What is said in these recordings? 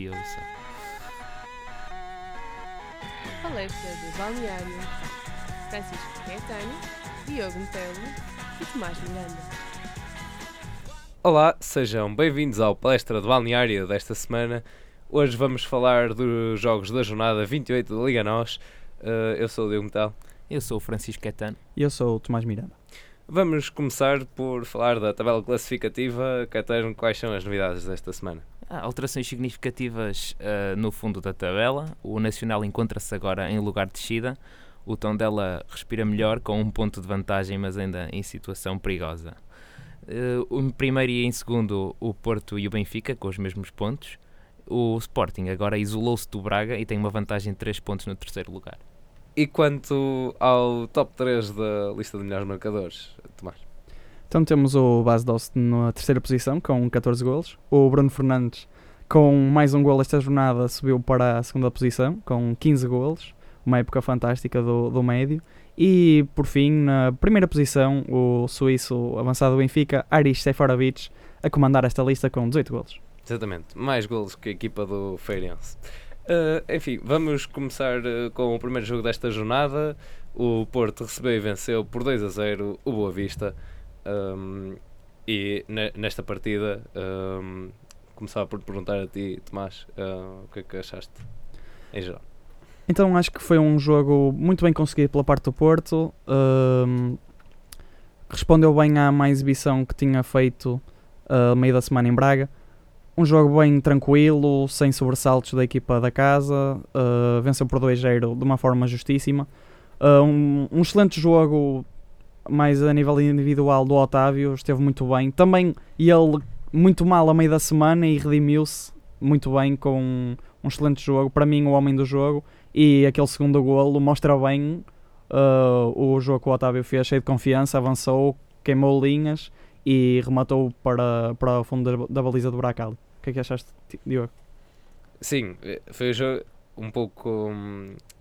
Tiago Sá. Palestra do Balneário. Francisco Caetano, Diogo Metal e Tomás Miranda. Olá, sejam bem-vindos ao Palestra do Balneário desta semana. Hoje vamos falar dos jogos da jornada 28 da Liga NOS. Eu sou o Diogo Metal. Eu sou o Francisco Caetano. E eu sou o Tomás Miranda. Vamos começar por falar da tabela classificativa. Caetano, quais são as novidades desta semana? Há alterações significativas no fundo da tabela. O Nacional encontra-se agora em lugar de descida. O Tondela respira melhor, com um ponto de vantagem, mas ainda em situação perigosa. Em primeiro e em segundo, o Porto e o Benfica, com os mesmos pontos. O Sporting agora isolou-se do Braga e tem uma vantagem de 3 pontos no terceiro lugar. E quanto ao top 3 da lista de melhores marcadores, Tomás? Então temos o Bas Dost na terceira posição, com 14 golos. O Bruno Fernandes, com mais um golo esta jornada, subiu para a segunda posição, com 15 golos. Uma época fantástica do médio. E, por fim, na primeira posição, o suíço avançado do Benfica, Haris Seferović, a comandar esta lista com 18 golos. Exatamente, mais golos que a equipa do Feirense. Enfim, vamos começar com o primeiro jogo desta jornada. O Porto recebeu e venceu por 2-0 o Boa Vista. E nesta partida, começava por te perguntar a ti, Tomás, o que é que achaste em geral? Então, acho que foi um jogo muito bem conseguido pela parte do Porto. Respondeu bem à má exibição que tinha feito a meio da semana em Braga. Um jogo bem tranquilo, sem sobressaltos da equipa da casa. Venceu por 2-0 de uma forma justíssima. Um excelente jogo, mais a nível individual, do Otávio. Esteve muito bem. Também ele muito mal a meio da semana e redimiu-se muito bem com um excelente jogo. Para mim, o homem do jogo. E aquele segundo golo mostra bem o jogo que o Otávio fez, cheio de confiança. Avançou, queimou linhas e rematou para o fundo da baliza do Bracali. O que é que achaste, Diogo? Sim, foi um jogo um pouco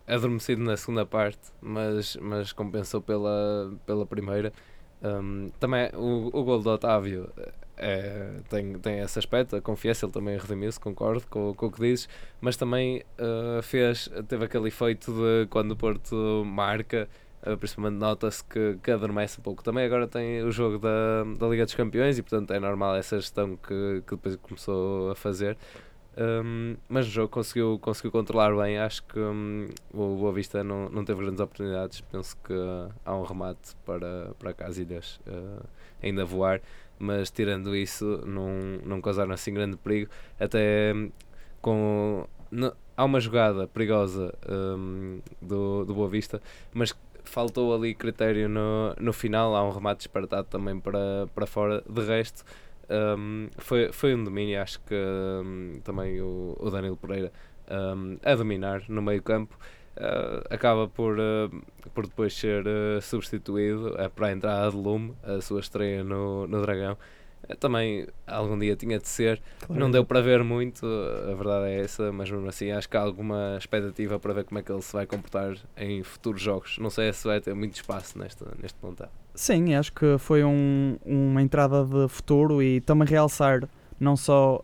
adormecido na segunda parte, mas compensou pela primeira. Também o golo do Otávio tem esse aspecto, a confiança. Ele também redimiu-se, concordo com o que dizes, mas também teve aquele efeito de quando o Porto marca, principalmente nota-se que adormece um pouco. Também agora tem o jogo da Liga dos Campeões e, portanto, é normal essa gestão que depois começou a fazer. Mas o jogo conseguiu controlar bem. Acho que o Boa Vista não teve grandes oportunidades. Penso que há um remate para Casilhas ainda a voar, mas tirando isso não causaram assim grande perigo. Até há uma jogada perigosa do Boa Vista, mas faltou ali critério no final. Há um remate disparatado também para fora. De resto, foi um domínio. Acho que também o Danilo Pereira a dominar no meio campo, acaba por depois ser substituído para a entrada de Lume, a sua estreia no Dragão. Também algum dia tinha de ser, claro. Não deu para ver muito, a verdade é essa, mas mesmo assim acho que há alguma expectativa para ver como é que ele se vai comportar em futuros jogos. Não sei se vai ter muito espaço neste plantel. Sim, acho que foi uma entrada de futuro, e também realçar não só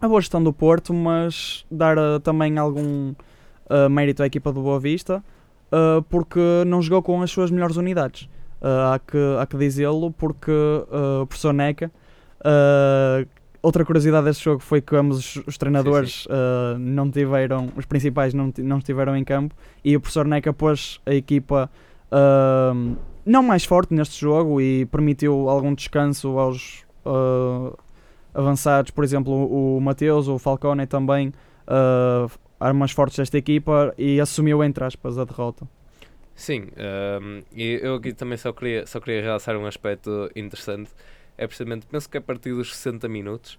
a boa gestão do Porto, mas dar também algum mérito à equipa do Boa Vista, porque não jogou com as suas melhores unidades. Há que dizê-lo, porque o professor Neca... Outra curiosidade deste jogo foi que ambos os treinadores, sim. Não tiveram, os principais não estiveram em campo, e o professor Neca pôs a equipa... não mais forte neste jogo, e permitiu algum descanso aos avançados. Por exemplo, o Mateus, o Falcone também, armas fortes desta equipa, e assumiu, entre aspas, a derrota. Sim, e eu aqui também só queria realçar um aspecto interessante. É precisamente, penso que a partir dos 60 minutos,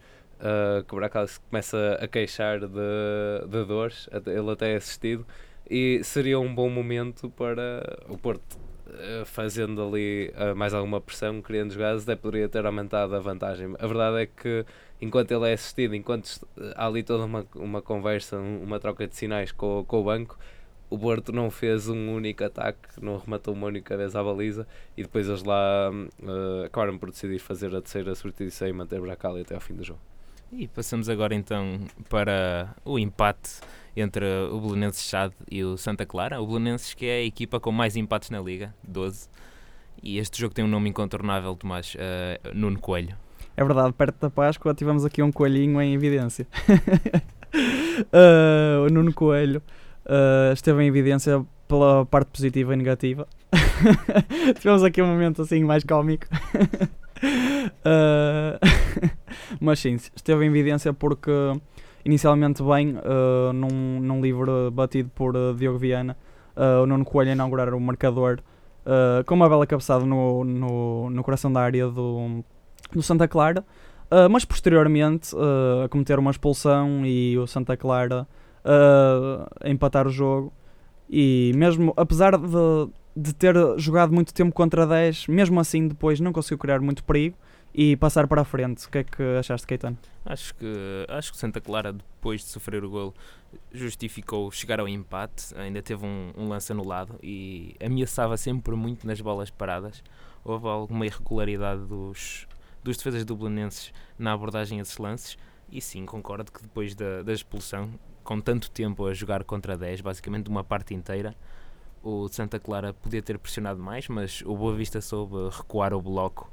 que o Bracali se começa a queixar de dores. Ele até é assistido, e seria um bom momento para o Porto, fazendo ali mais alguma pressão, criando jogadas, até poderia ter aumentado a vantagem. A verdade é que, enquanto ele é assistido, enquanto há ali toda uma conversa, uma troca de sinais com o banco, o Porto não fez um único ataque, não rematou uma única vez à baliza, e depois eles lá acabaram por decidir fazer a terceira substituição e manter Bracali até ao fim do jogo. E passamos agora então para o empate entre o Belenenses-Chade e o Santa Clara. O Belenenses, que é a equipa com mais empates na Liga, 12. E este jogo tem um nome incontornável, Tomás, Nuno Coelho. É verdade, perto da Páscoa tivemos aqui um coelhinho em evidência. O Nuno Coelho esteve em evidência pela parte positiva e negativa. Tivemos aqui um momento assim mais cómico. Mas sim, esteve em evidência porque inicialmente bem, num livre batido por Diogo Viana, o Nuno Coelho a inaugurar o marcador com uma bela cabeçada no coração da área do Santa Clara, mas posteriormente a cometer uma expulsão e o Santa Clara a empatar o jogo. E mesmo apesar de ter jogado muito tempo contra 10, mesmo assim depois não conseguiu criar muito perigo e passar para a frente. O que é que achaste, Caetano? Acho que Santa Clara, depois de sofrer o golo, justificou chegar ao empate. Ainda teve um lance anulado e ameaçava sempre muito nas bolas paradas. Houve alguma irregularidade dos defesas belenenses na abordagem a esses lances. E sim, concordo que depois da expulsão, com tanto tempo a jogar contra 10, basicamente uma parte inteira, o Santa Clara podia ter pressionado mais, mas o Boa Vista soube recuar o bloco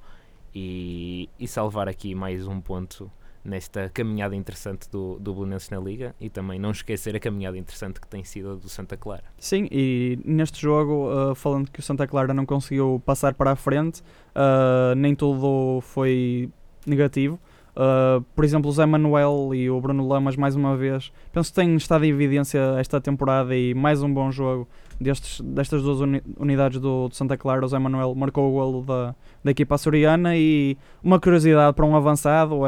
e salvar aqui mais um ponto nesta caminhada interessante do Belenenses na Liga, e também não esquecer a caminhada interessante que tem sido a do Santa Clara. Sim, e neste jogo, falando que o Santa Clara não conseguiu passar para a frente, nem tudo foi negativo. Por exemplo, o Zé Manuel e o Bruno Lamas, mais uma vez, penso que têm estado em evidência esta temporada, e mais um bom jogo destas duas unidades do Santa Clara. O Zé Manuel marcou o golo da equipa açoriana, e uma curiosidade para um avançado,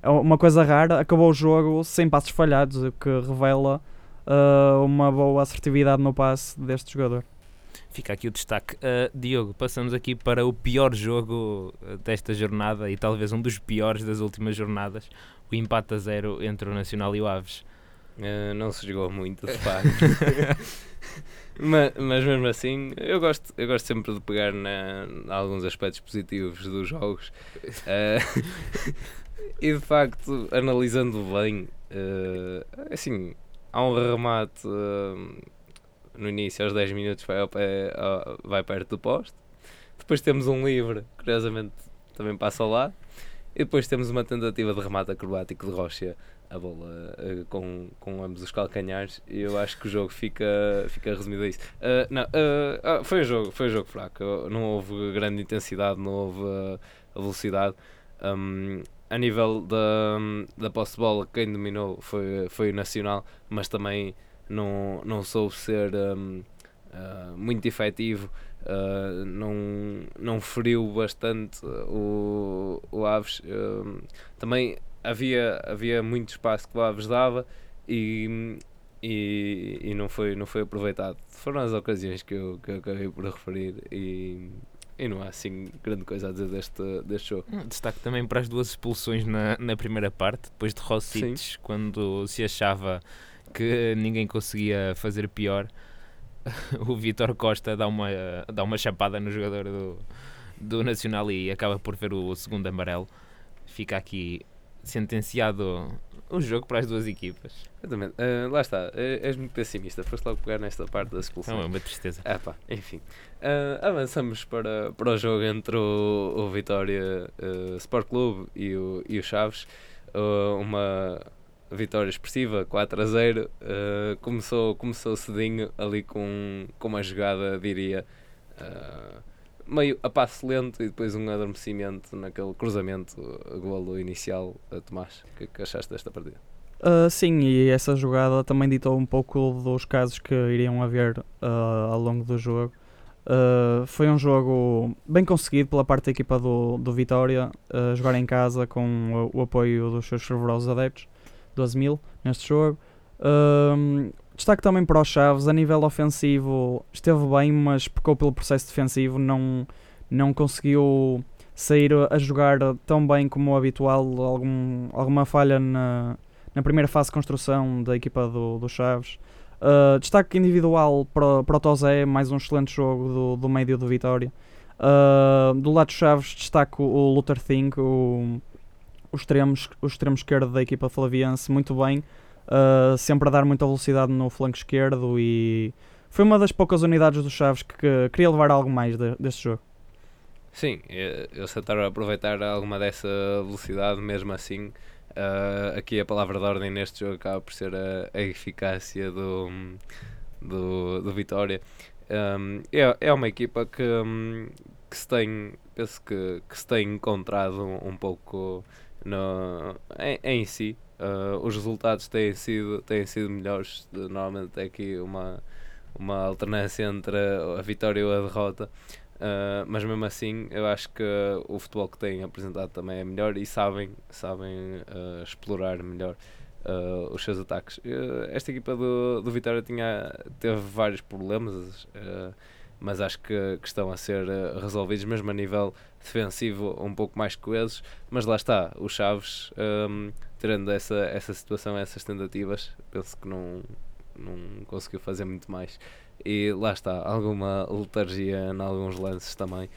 é uma coisa rara, acabou o jogo sem passos falhados, o que revela uma boa assertividade no passe deste jogador. Fica aqui o destaque. Diogo, passamos aqui para o pior jogo desta jornada, e talvez um dos piores das últimas jornadas, o empate a 0 entre o Nacional e o Aves. Não se jogou muito, de facto. mas mesmo assim, eu gosto sempre de pegar em alguns aspectos positivos dos jogos. E de facto, analisando bem, assim, há um remate... no início, aos 10 minutos, vai perto do poste. Depois temos um livre, curiosamente, também passa lá. E depois temos uma tentativa de remate acrobático de Rocha, a bola com ambos os calcanhares. E eu acho que o jogo fica resumido a isso. Foi um jogo fraco. Não houve grande intensidade, não houve velocidade. A nível da posse de bola, quem dominou foi o Nacional, mas também... Não soube ser muito efetivo, não feriu bastante o Aves. Também havia muito espaço que o Aves dava e não foi aproveitado. Foram as ocasiões que eu acabei por referir e não há assim grande coisa a dizer deste jogo. Destaque também para as duas expulsões na primeira parte, depois de Rossits, quando se achava que ninguém conseguia fazer pior, o Vítor Costa dá uma chapada no jogador do Nacional e acaba por ver o segundo amarelo. Fica aqui sentenciado o jogo para as duas equipas. Exatamente. Lá está, és muito pessimista, foste logo pegar nesta parte da expulsão. É uma tristeza. Enfim, avançamos para o jogo entre o Vitória Sport Clube e o Chaves. Uma vitória expressiva, 4-0, começou cedinho ali com uma jogada, diria, meio a passo lento, e depois um adormecimento naquele cruzamento, golo inicial. Tomás, o que achaste desta partida? Sim, e essa jogada também ditou um pouco dos casos que iriam haver ao longo do jogo. Foi um jogo bem conseguido pela parte da equipa do Vitória, jogar em casa com o apoio dos seus fervorosos adeptos, 12.000 neste jogo. Destaque também para o Chaves. A nível ofensivo esteve bem, mas pecou pelo processo defensivo, não conseguiu sair a jogar tão bem como o habitual. Alguma falha na primeira fase de construção da equipa do Chaves. Destaque individual para o Tosé, mais um excelente jogo do médio do Vitória. Do lado do Chaves destaco o Luther Think, o o extremo esquerdo da equipa flaviense muito bem, sempre a dar muita velocidade no flanco esquerdo, e foi uma das poucas unidades do Chaves que queria levar algo mais deste jogo. Sim, eles tentaram aproveitar alguma dessa velocidade, mesmo assim aqui a palavra de ordem neste jogo acaba por ser a eficácia do Vitória. É uma equipa que se tem, penso que se tem encontrado um pouco em si. Os resultados têm sido melhores, normalmente é aqui uma alternância entre a vitória e a derrota, mas mesmo assim eu acho que o futebol que têm apresentado também é melhor, e sabem explorar melhor os seus ataques. Esta equipa do Vitória teve vários problemas, mas acho que estão a ser resolvidos, mesmo a nível defensivo, um pouco mais coesos. Mas lá está, o Chaves, tirando essa situação, essas tentativas, penso que não conseguiu fazer muito mais. E lá está, alguma letargia em alguns lances também,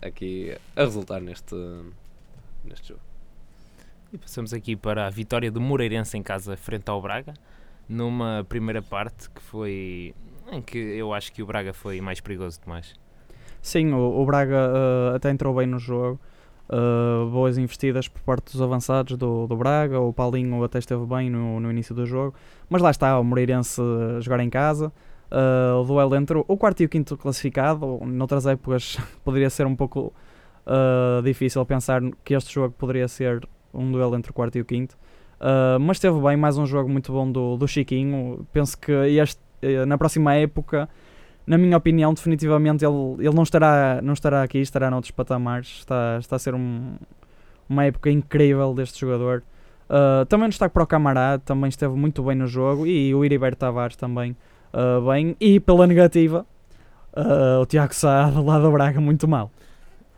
aqui a resultar neste jogo. E passamos aqui para a vitória do Moreirense em casa frente ao Braga, numa primeira parte que foi em que eu acho que o Braga foi mais perigoso, Tomás. Sim, o Braga até entrou bem no jogo, boas investidas por parte dos avançados do Braga, o Paulinho até esteve bem no início do jogo, mas lá está, o Moreirense a jogar em casa, o duelo entre o quarto e o quinto classificado. Noutras épocas poderia ser um pouco difícil pensar que este jogo poderia ser um duelo entre o quarto e o quinto, mas esteve bem, mais um jogo muito bom do Chiquinho. Penso que na próxima época, na minha opinião, definitivamente ele não estará aqui, estará noutros patamares. Está a ser uma época incrível deste jogador. Também no destaque para o Camará, também esteve muito bem no jogo, e o Heriberto Tavares também bem, e pela negativa o Tiago Sá do lado do Braga muito mal.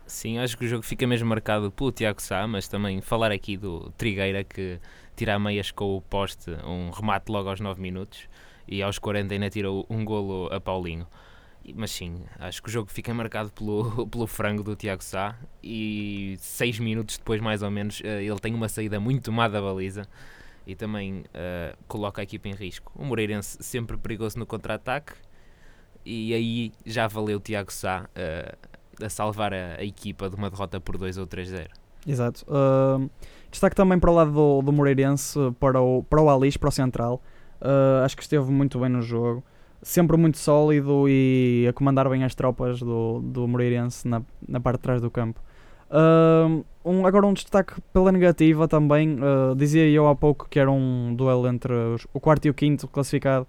Sim, acho que o jogo fica mesmo marcado pelo Tiago Sá, mas também falar aqui do Trigueira, que tira a meias com o poste, um remate logo aos 9 minutos, e aos 40 ainda tira um golo a Paulinho. Mas sim, acho que o jogo fica marcado pelo frango do Tiago Sá, e 6 minutos depois, mais ou menos, ele tem uma saída muito má da baliza, e também coloca a equipa em risco. O Moreirense sempre perigoso no contra-ataque, e aí já valeu o Tiago Sá a salvar a equipa de uma derrota por 2 ou 3-0. Exato. Destaque também para o lado do Moreirense, para o Alice, para o Central. Acho que esteve muito bem no jogo, sempre muito sólido e a comandar bem as tropas do Moreirense na parte de trás do campo. Agora um destaque pela negativa também. Dizia eu há pouco que era um duelo entre o quarto e o quinto classificado.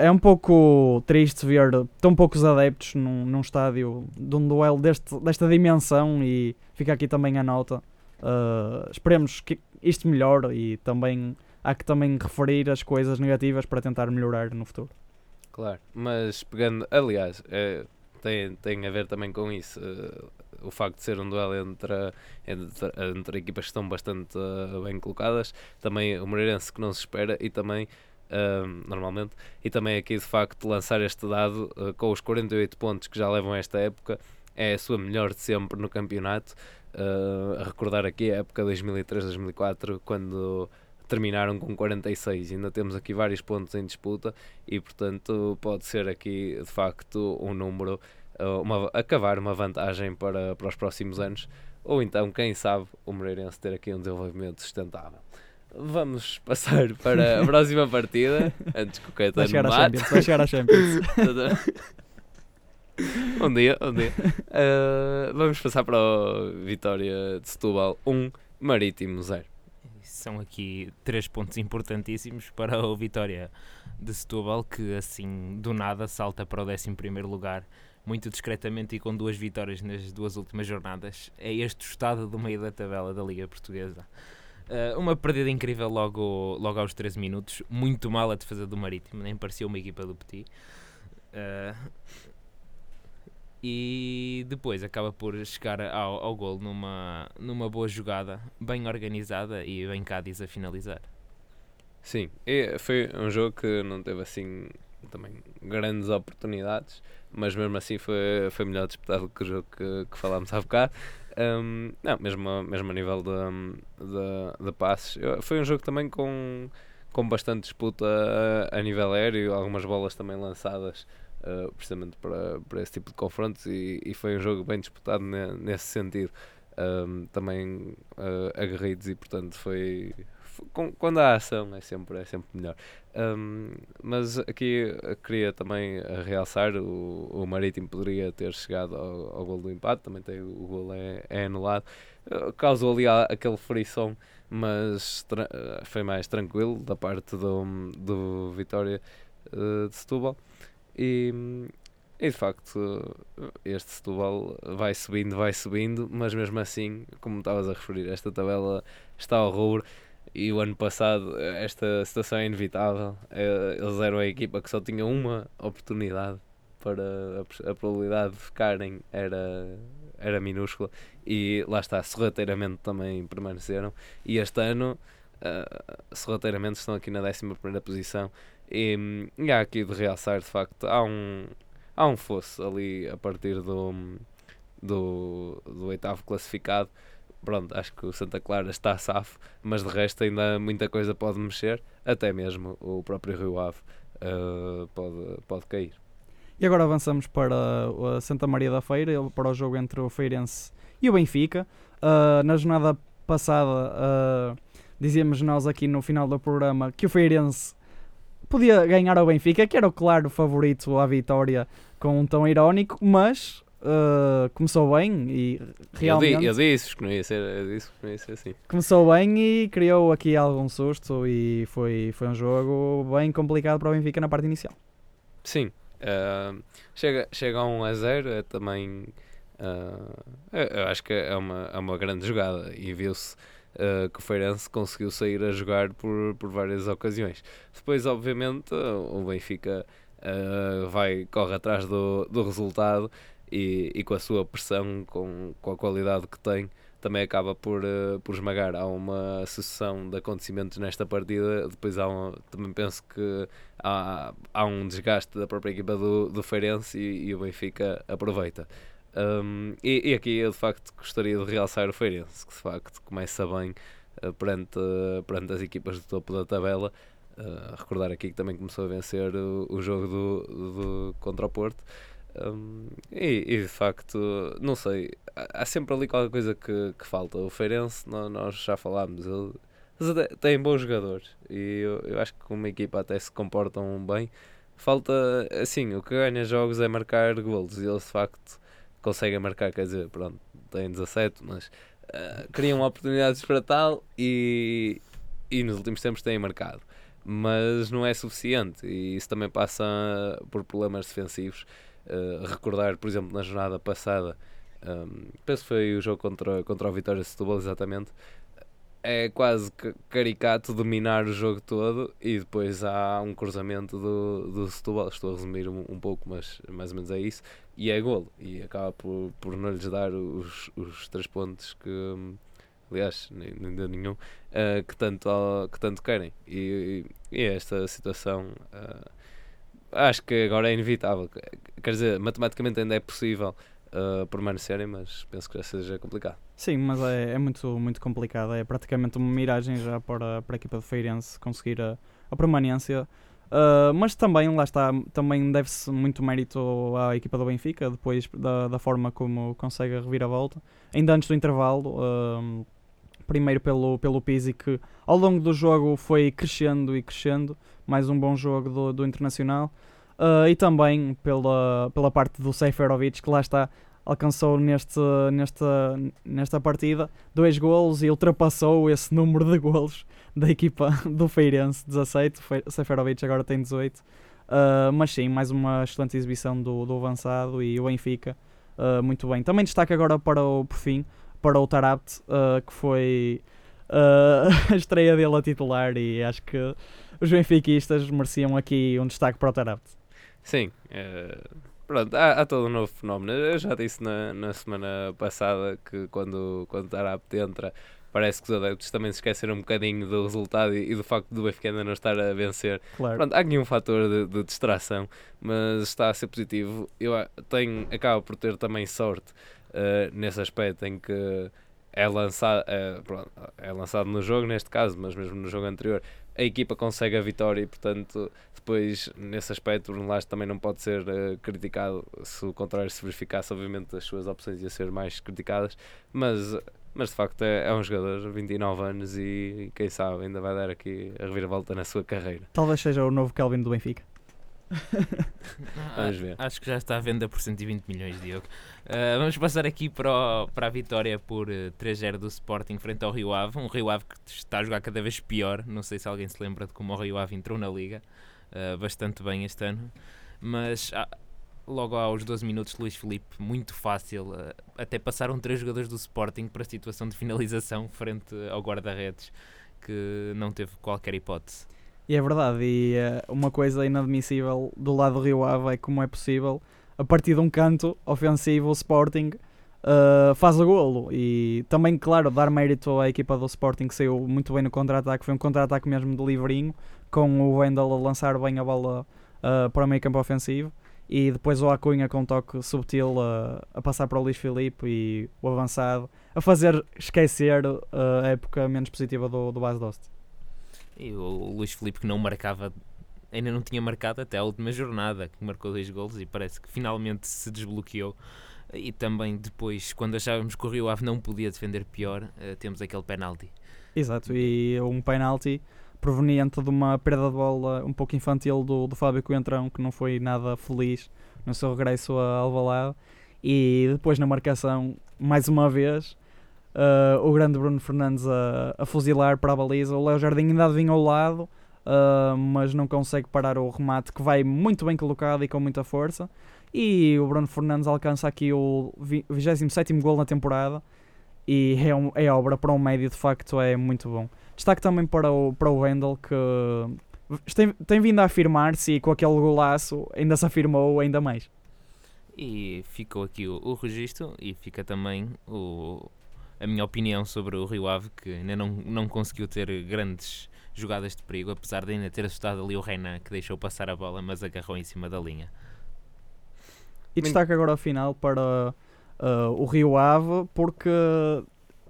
É um pouco triste ver tão poucos adeptos num estádio de um duelo desta dimensão, e fica aqui também a nota. Esperemos que isto melhore, e também há que também referir as coisas negativas para tentar melhorar no futuro. Claro, mas pegando, aliás, tem a ver também com isso, o facto de ser um duelo entre equipas que estão bastante bem colocadas, também o Moreirense que não se espera, e também normalmente, e também aqui de facto lançar este dado com os 48 pontos que já levam a esta época, é a sua melhor de sempre no campeonato. A recordar aqui a época 2003-2004, quando terminaram com 46, ainda temos aqui vários pontos em disputa, e portanto pode ser aqui de facto um número, acabar uma vantagem para os próximos anos, ou então, quem sabe, o Moreirense ter aqui um desenvolvimento sustentável. Vamos passar para a próxima partida, antes que o Caetano mate. Vai chegar à Champions. Um dia. Vamos passar para a Vitória de Setúbal 1, Marítimo 0. São aqui 3 pontos importantíssimos para o Vitória de Setúbal, que assim do nada salta para o 11º lugar, muito discretamente, e com 2 vitórias nas 2 últimas jornadas. É este o estado do meio da tabela da Liga Portuguesa. Uma perdida incrível logo aos 13 minutos, muito mal a defesa do Marítimo, nem parecia uma equipa do Pité, e depois acaba por chegar ao golo numa boa jogada, bem organizada, e bem Cádiz a finalizar. Sim, foi um jogo que não teve assim também grandes oportunidades, mas mesmo assim foi melhor disputado que o jogo que falámos há bocado. Não, mesmo a nível de passes, foi um jogo também com bastante disputa a nível aéreo, algumas bolas também lançadas precisamente para esse tipo de confrontos, e foi um jogo bem disputado nesse sentido, também aguerridos, e portanto foi quando há ação é sempre melhor. Mas aqui queria também realçar, o Marítimo poderia ter chegado ao golo do empate, também o golo é anulado, causou ali aquele frição, mas foi mais tranquilo da parte do Vitória de Setúbal, e de facto este Setúbal vai subindo, mas mesmo assim, como estavas a referir, esta tabela está ao rubro. E o ano passado esta situação é inevitável, eles eram a equipa que só tinha uma oportunidade, para a probabilidade de ficarem era minúscula, e lá está, sorrateiramente também permaneceram, e este ano sorrateiramente estão aqui na 11ª posição, e há aqui de realçar, de facto, há um fosso ali a partir do 8º classificado. Pronto, acho que o Santa Clara está safo, mas de resto ainda muita coisa pode mexer, até mesmo o próprio Rio Ave pode cair. E agora avançamos para a Santa Maria da Feira, para o jogo entre o Feirense e o Benfica. Na jornada passada dizíamos nós aqui no final do programa que o Feirense podia ganhar ao Benfica, que era o claro favorito à vitória, com um tom irónico, mas... começou bem e realmente... Eu disse que não ia ser assim. Começou bem e criou aqui algum susto, e foi um jogo bem complicado para o Benfica na parte inicial. Sim, chega a 1-0, é também... eu acho que é uma grande jogada, e viu-se que o Feirense conseguiu sair a jogar por várias ocasiões. Depois, obviamente, o Benfica corre atrás do resultado, e com a sua pressão, com a qualidade que tem, também acaba por esmagar. Há uma sucessão de acontecimentos nesta partida, depois também penso que há um desgaste da própria equipa do Feirense, e o Benfica aproveita. E aqui eu, de facto, gostaria de realçar o Feirense, que de facto começa bem perante as equipas do topo da tabela. Recordar aqui que também começou a vencer o jogo contra o Porto. E de facto, não sei, há sempre ali qualquer coisa que falta. O Feirense, nós já falámos, eles têm bons jogadores, e eu acho que como equipa até se comportam bem. Falta, assim, o que ganha jogos é marcar golos, e eles de facto conseguem marcar, quer dizer, pronto, têm 17, mas criam oportunidades para tal, e nos últimos tempos têm marcado, mas não é suficiente, e isso também passa por problemas defensivos. Recordar, por exemplo, na jornada passada, penso que foi o jogo contra o Vitória de Setúbal, exatamente, é quase que caricato dominar o jogo todo, e depois há um cruzamento do Setúbal, estou a resumir um pouco, mas mais ou menos é isso, e é golo, e acaba por não lhes dar os 3 pontos que, aliás, nem deu nenhum, que tanto querem, e esta situação... acho que agora é inevitável, quer dizer, matematicamente ainda é possível permanecerem, mas penso que já seja complicado. Sim, mas é muito, muito complicado, é praticamente uma miragem já para a equipa do Feirense conseguir a permanência, mas também, lá está, também deve-se muito mérito à equipa do Benfica, depois da forma como consegue revirar a volta, ainda antes do intervalo, primeiro pelo Pizzi, que ao longo do jogo foi crescendo, mais um bom jogo do Internacional, e também pela parte do Seferović, que lá está, alcançou nesta partida 2 golos e ultrapassou esse número de golos da equipa do Feirense, 17, Seferović agora tem 18, mas sim, mais uma excelente exibição do avançado, e o Benfica muito bem. Também destaque agora por fim, para o Tarapt, que foi a estreia dele a titular, e acho que os benfiquistas mereciam aqui um destaque para o Tarapt. Sim, pronto, há todo um novo fenómeno. Eu já disse na semana passada que quando o Tarapt entra, parece que os adeptos também se esqueceram um bocadinho do resultado e do facto do Benfica ainda não estar a vencer. Claro. Pronto, há aqui um fator de distração, mas está a ser positivo. Eu acabo por ter também sorte. nesse aspecto em que é lançado no jogo, neste caso, mas mesmo no jogo anterior, a equipa consegue a vitória e, portanto, depois, nesse aspecto, o Bruno Lamas também não pode ser criticado. Se o contrário se verificasse, obviamente, as suas opções iam ser mais criticadas, mas de facto é um jogador, 29 anos e quem sabe ainda vai dar aqui a reviravolta na sua carreira. Talvez seja o novo Kelvin do Benfica. Vamos ver. Acho que já está à venda por 120 milhões, Diogo. Vamos passar aqui para a vitória por 3-0 do Sporting frente ao Rio Ave. Um Rio Ave que está a jogar cada vez pior. Não sei se alguém se lembra de como o Rio Ave entrou na Liga bastante bem este ano. Mas logo aos 12 minutos, Luiz Phellype, muito fácil. Até passaram 3 jogadores do Sporting para a situação de finalização frente ao guarda-redes, que não teve qualquer hipótese. E é verdade, e uma coisa inadmissível do lado do Rio Ave é como é possível, a partir de um canto ofensivo, o Sporting faz o golo. E também, claro, dar mérito à equipa do Sporting, que saiu muito bem no contra-ataque. Foi um contra-ataque mesmo de livrinho, com o Wendel a lançar bem a bola para o meio campo ofensivo, e depois o Acunha com um toque subtil a passar para o Luiz Phellype e o avançado a fazer esquecer a época menos positiva do Bas Dost. E o Luiz Phellype, que não marcava, ainda não tinha marcado até a última jornada, que marcou 2 golos e parece que finalmente se desbloqueou. E também depois, quando achávamos que o Rio Ave não podia defender pior, temos aquele penalti. Exato, e um penalti proveniente de uma perda de bola um pouco infantil do Fábio Coentrão, que não foi nada feliz no seu regresso a Alvalade. E depois na marcação, mais uma vez, o grande Bruno Fernandes a fuzilar para a baliza. O Léo Jardim ainda adivinha o lado, mas não consegue parar o remate, que vai muito bem colocado e com muita força. E o Bruno Fernandes alcança aqui o 27º golo na temporada, e é obra para um médio, de facto é muito bom. Destaque também para o Wendel, que tem vindo a afirmar-se, e com aquele golaço ainda se afirmou ainda mais. E ficou aqui o registro, e fica também a minha opinião sobre o Rio Ave, que ainda não conseguiu ter grandes jogadas de perigo, apesar de ainda ter assustado ali o Renan, que deixou passar a bola, mas agarrou em cima da linha. E destaque agora ao final para o Rio Ave, porque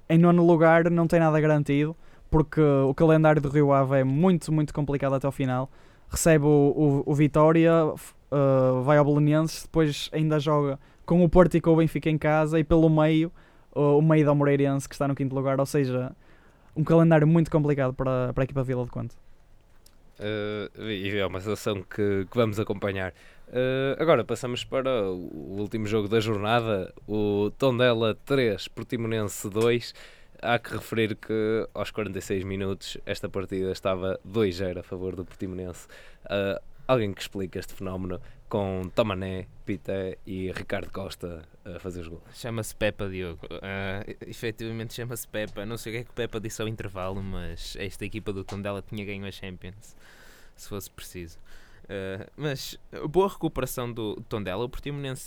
em 9º lugar não tem nada garantido, porque o calendário do Rio Ave é muito, muito complicado até ao final. Recebe o Vitória, vai ao Belenenses, depois ainda joga com o Porto e com o Benfica em casa, e pelo meio o meio da Moreirense, que está no 5º lugar, ou seja, um calendário muito complicado para a equipa de Vila do Conde. E é uma situação que vamos acompanhar. Agora passamos para o último jogo da jornada, o Tondela 3, Portimonense 2. Há que referir que aos 46 minutos esta partida estava 2-0 a favor do Portimonense. Alguém que explica este fenómeno, com Tomané, Pité e Ricardo Costa a fazer os gols. Chama-se Pepa, Diogo. Efetivamente chama-se Pepa. Não sei o que é que o Pepa disse ao intervalo, mas esta equipa do Tondela tinha ganho a Champions, se fosse preciso. Mas boa recuperação do Tondela. O Portimonense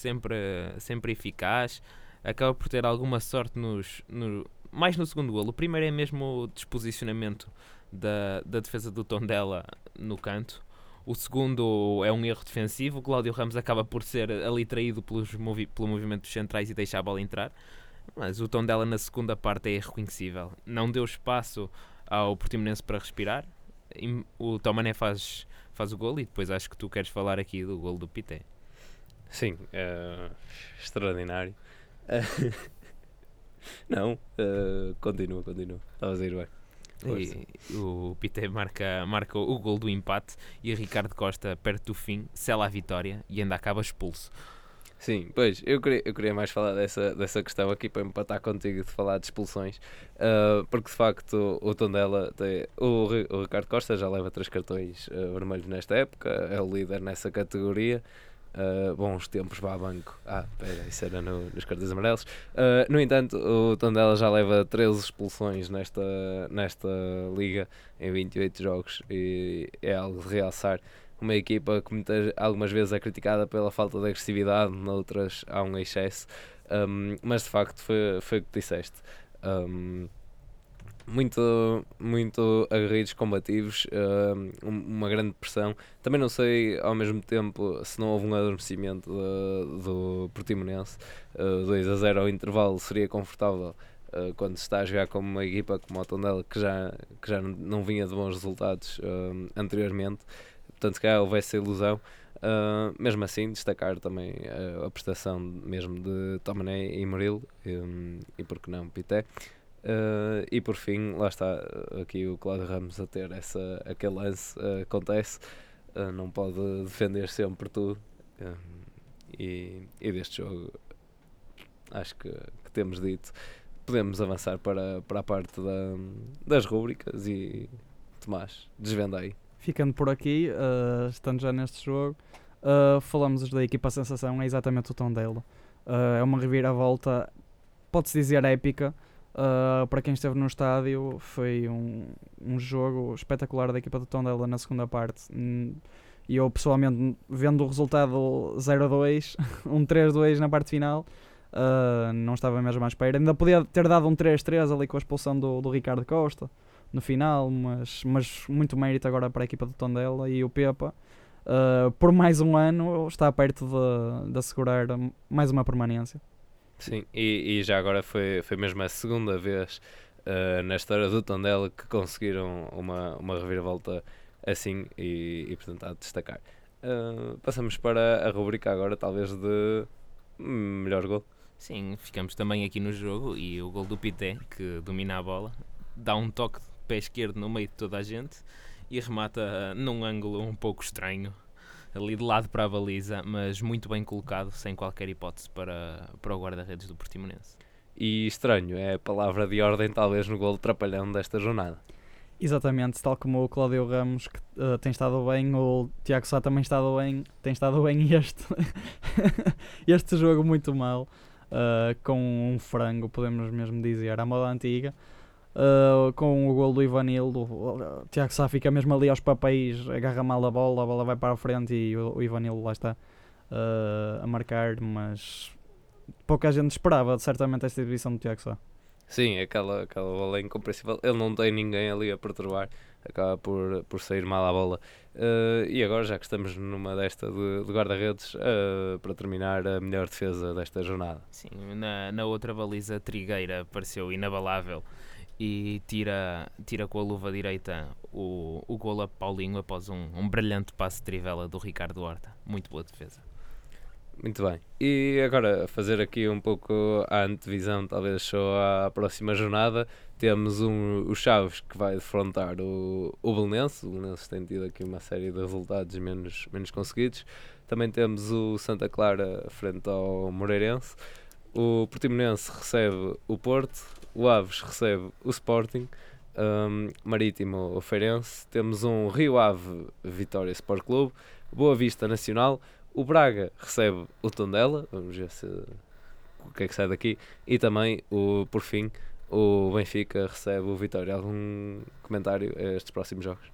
sempre eficaz. Acaba por ter alguma sorte mais no segundo golo. O primeiro é mesmo o desposicionamento da defesa do Tondela no canto. O segundo é um erro defensivo. O Cláudio Ramos acaba por ser ali traído pelo movimento dos centrais e deixa a bola entrar. Mas o Tondela na segunda parte é irreconhecível. Não deu espaço ao Portimonense para respirar. O Tomané faz o golo, e depois acho que tu queres falar aqui do golo do Pité. Sim, é extraordinário. Não, continua. Estavas a ir bem. E o Pité marca o gol do empate, e Ricardo Costa, perto do fim, sela a vitória e ainda acaba expulso. Sim, pois, eu queria mais falar dessa questão aqui, para empatar contigo, de falar de expulsões, porque de facto o Tondela tem, o Ricardo Costa já leva 3 cartões vermelhos nesta época, é o líder nessa categoria. Bons tempos para a banco. Pera, isso era nos cartões amarelos. No entanto, o Tondela já leva 13 expulsões nesta liga, em 28 jogos, e é algo de realçar. Uma equipa que algumas vezes é criticada pela falta de agressividade, noutras há um excesso, mas de facto foi o que disseste. muito aguerridos, combativos, uma grande pressão. Também não sei ao mesmo tempo se não houve um adormecimento do Portimonense. 2-0 ao intervalo seria confortável quando se está a jogar como uma equipa como o Tondela, que já não vinha de bons resultados anteriormente, portanto que houve essa ilusão. Mesmo assim, destacar também a prestação mesmo de Tomané e Murilo, e por que não Pité. E por fim, lá está aqui o Cláudio Ramos a ter aquele lance, acontece, não pode defender sempre tudo, e deste jogo acho que temos dito. Podemos avançar para a parte das rúbricas e Tomás, desvenda aí. Ficando por aqui, estando já neste jogo, falamos da equipa sensação, é exatamente o Tondela. É uma reviravolta, pode-se dizer épica. Para quem esteve no estádio, foi um jogo espetacular da equipa do Tondela na segunda parte. E eu pessoalmente, vendo o resultado 0-2, um 3-2 na parte final, não estava mesmo à espera. Ainda podia ter dado um 3-3 ali com a expulsão do Ricardo Costa no final, mas muito mérito agora para a equipa do Tondela. E o Pepa, por mais um ano, está perto de assegurar mais uma permanência. Sim, e já agora foi mesmo a segunda vez na história do Tondela que conseguiram uma reviravolta assim, e portanto há de destacar. Passamos para a rubrica agora, talvez, de melhor gol. Sim, ficamos também aqui no jogo, e o gol do Pité, que domina a bola, dá um toque de pé esquerdo no meio de toda a gente e remata num ângulo um pouco estranho, ali de lado para a baliza, mas muito bem colocado, sem qualquer hipótese para o guarda-redes do Portimonense. E estranho, é a palavra de ordem talvez no golo trapalhão desta jornada. Exatamente, tal como o Cláudio Ramos, que tem estado bem, o Tiago Sá também tem estado bem, e este jogo muito mal, com um frango, podemos mesmo dizer, à moda antiga. Com o gol do Ivanil, o Tiago Sá fica mesmo ali aos papéis, agarra mal a bola vai para a frente e o Ivanil lá está a marcar, mas pouca gente esperava certamente esta exibição do Tiago Sá. Sim, aquela bola é incompreensível, ele não tem ninguém ali a perturbar, acaba por sair mal à bola. E agora, já que estamos numa desta de guarda-redes, para terminar, a melhor defesa desta jornada. Sim, na outra baliza, Trigueira pareceu inabalável e tira com a luva direita o golo a Paulinho após um brilhante passe de trivela do Ricardo Horta. Muito boa defesa. Muito bem. E agora, fazer aqui um pouco a antevisão, talvez só à próxima jornada, temos o Chaves, que vai defrontar o Belenenses. O Belenenses tem tido aqui uma série de resultados menos conseguidos. Também temos o Santa Clara frente ao Moreirense. O Portimonense recebe o Porto, o Aves recebe o Sporting, Marítimo o Feirense, temos um Rio Ave Vitória Sport Clube, Boa Vista Nacional, o Braga recebe o Tondela, vamos ver o que é que sai daqui, e também, por fim, o Benfica recebe o Vitória. Algum comentário a estes próximos jogos?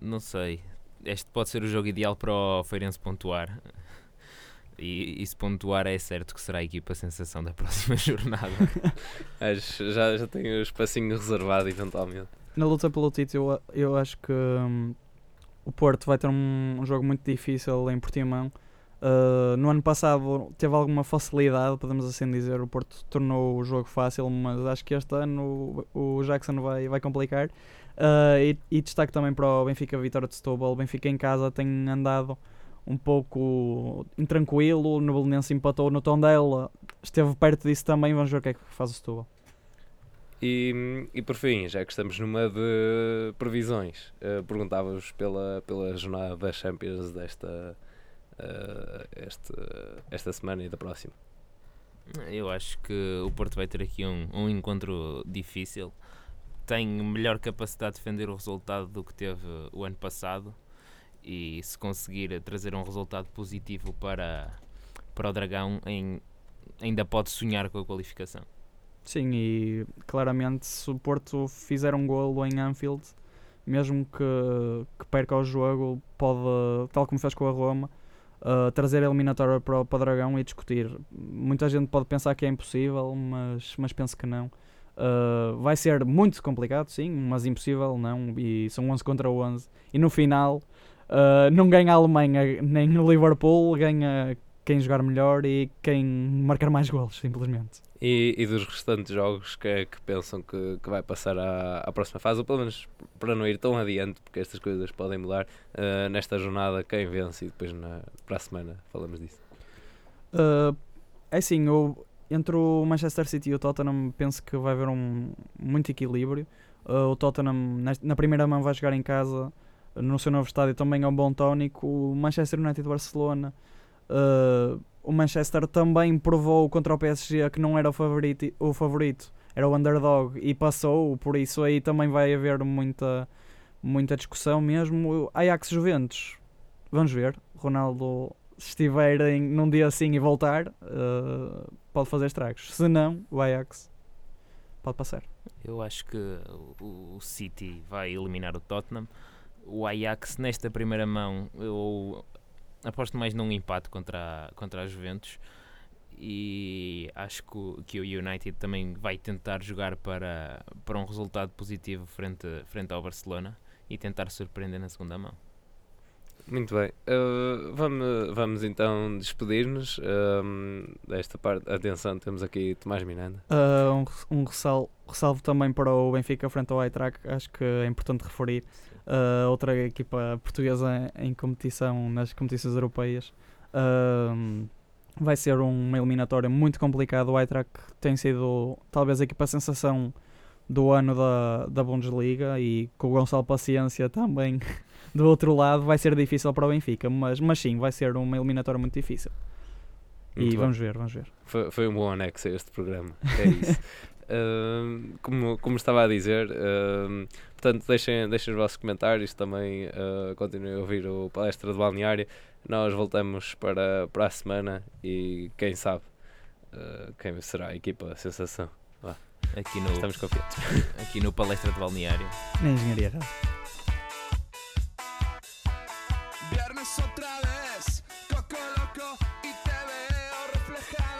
Não sei, este pode ser o jogo ideal para o Feirense pontuar. E se pontuar, é certo que será a equipa sensação da próxima jornada. já tenho o espacinho reservado eventualmente. Na luta pelo título, eu acho que o Porto vai ter um jogo muito difícil em Portimão. No ano passado teve alguma facilidade, podemos assim dizer, o Porto tornou o jogo fácil, mas acho que este ano o Jackson vai complicar. E destaque também para o Benfica Vitória de Setúbal. O Benfica em casa tem andado um pouco intranquilo, no Belenense empatou no Tondela, esteve perto disso também, vamos ver o que é que faz o Setúbal. E por fim, já que estamos numa de previsões, perguntava-vos pela jornada das Champions esta semana e da próxima. Eu acho que o Porto vai ter aqui um encontro difícil, tem melhor capacidade de defender o resultado do que teve o ano passado, e se conseguir trazer um resultado positivo para o Dragão, ainda pode sonhar com a qualificação. Sim, e claramente se o Porto fizer um golo em Anfield, mesmo que perca o jogo, pode, tal como fez com a Roma, trazer a eliminatória para o Dragão e discutir. Muita gente pode pensar que é impossível, mas penso que não. Vai ser muito complicado, sim, mas impossível, não. E são 11 contra 11. E no final, não ganha a Alemanha nem o Liverpool, ganha quem jogar melhor e quem marcar mais golos, simplesmente. E dos restantes jogos que pensam que vai passar à próxima fase, ou pelo menos para não ir tão adiante, porque estas coisas podem mudar, nesta jornada quem vence, e depois para a semana falamos disso. É assim, entre o Manchester City e o Tottenham penso que vai haver muito equilíbrio. O Tottenham na primeira mão vai jogar em casa, no seu novo estádio, também é um bom tónico. O Manchester United e Barcelona... o Manchester também provou contra o PSG que não era o favorito, era o underdog e passou, por isso aí também vai haver muita discussão mesmo. Ajax-Juventus, vamos ver, Ronaldo, se estiver num dia assim e voltar, pode fazer estragos, se não, o Ajax pode passar. Eu acho que o City vai eliminar o Tottenham, o Ajax nesta primeira mão, aposto mais num empate contra a Juventus, e acho que o United também vai tentar jogar para um resultado positivo frente ao Barcelona e tentar surpreender na segunda mão. Muito bem, vamos então despedir-nos desta parte. Atenção, temos aqui Tomás Miranda. Ressalvo também para o Benfica frente ao Eintracht, acho que é importante referir. Outra equipa portuguesa em competição, nas competições europeias, vai ser uma eliminatória muito complicada. O Eintracht tem sido talvez a equipa sensação do ano da Bundesliga, e com o Gonçalo Paciência também do outro lado vai ser difícil para o Benfica, mas sim, vai ser uma eliminatória muito difícil. Muito e bem. Vamos ver. Foi um bom anexo a este programa, é isso. Como estava a dizer, portanto deixem os vossos comentários também, continuem a ouvir o Palestra do Balneário. Nós voltamos para a semana e quem sabe quem será a equipa sensação. Vá. Estamos confiantes. Aqui no Palestra do Balneário. Na Engenharia. Viernes outra vez, coco loco e te veo reflejado.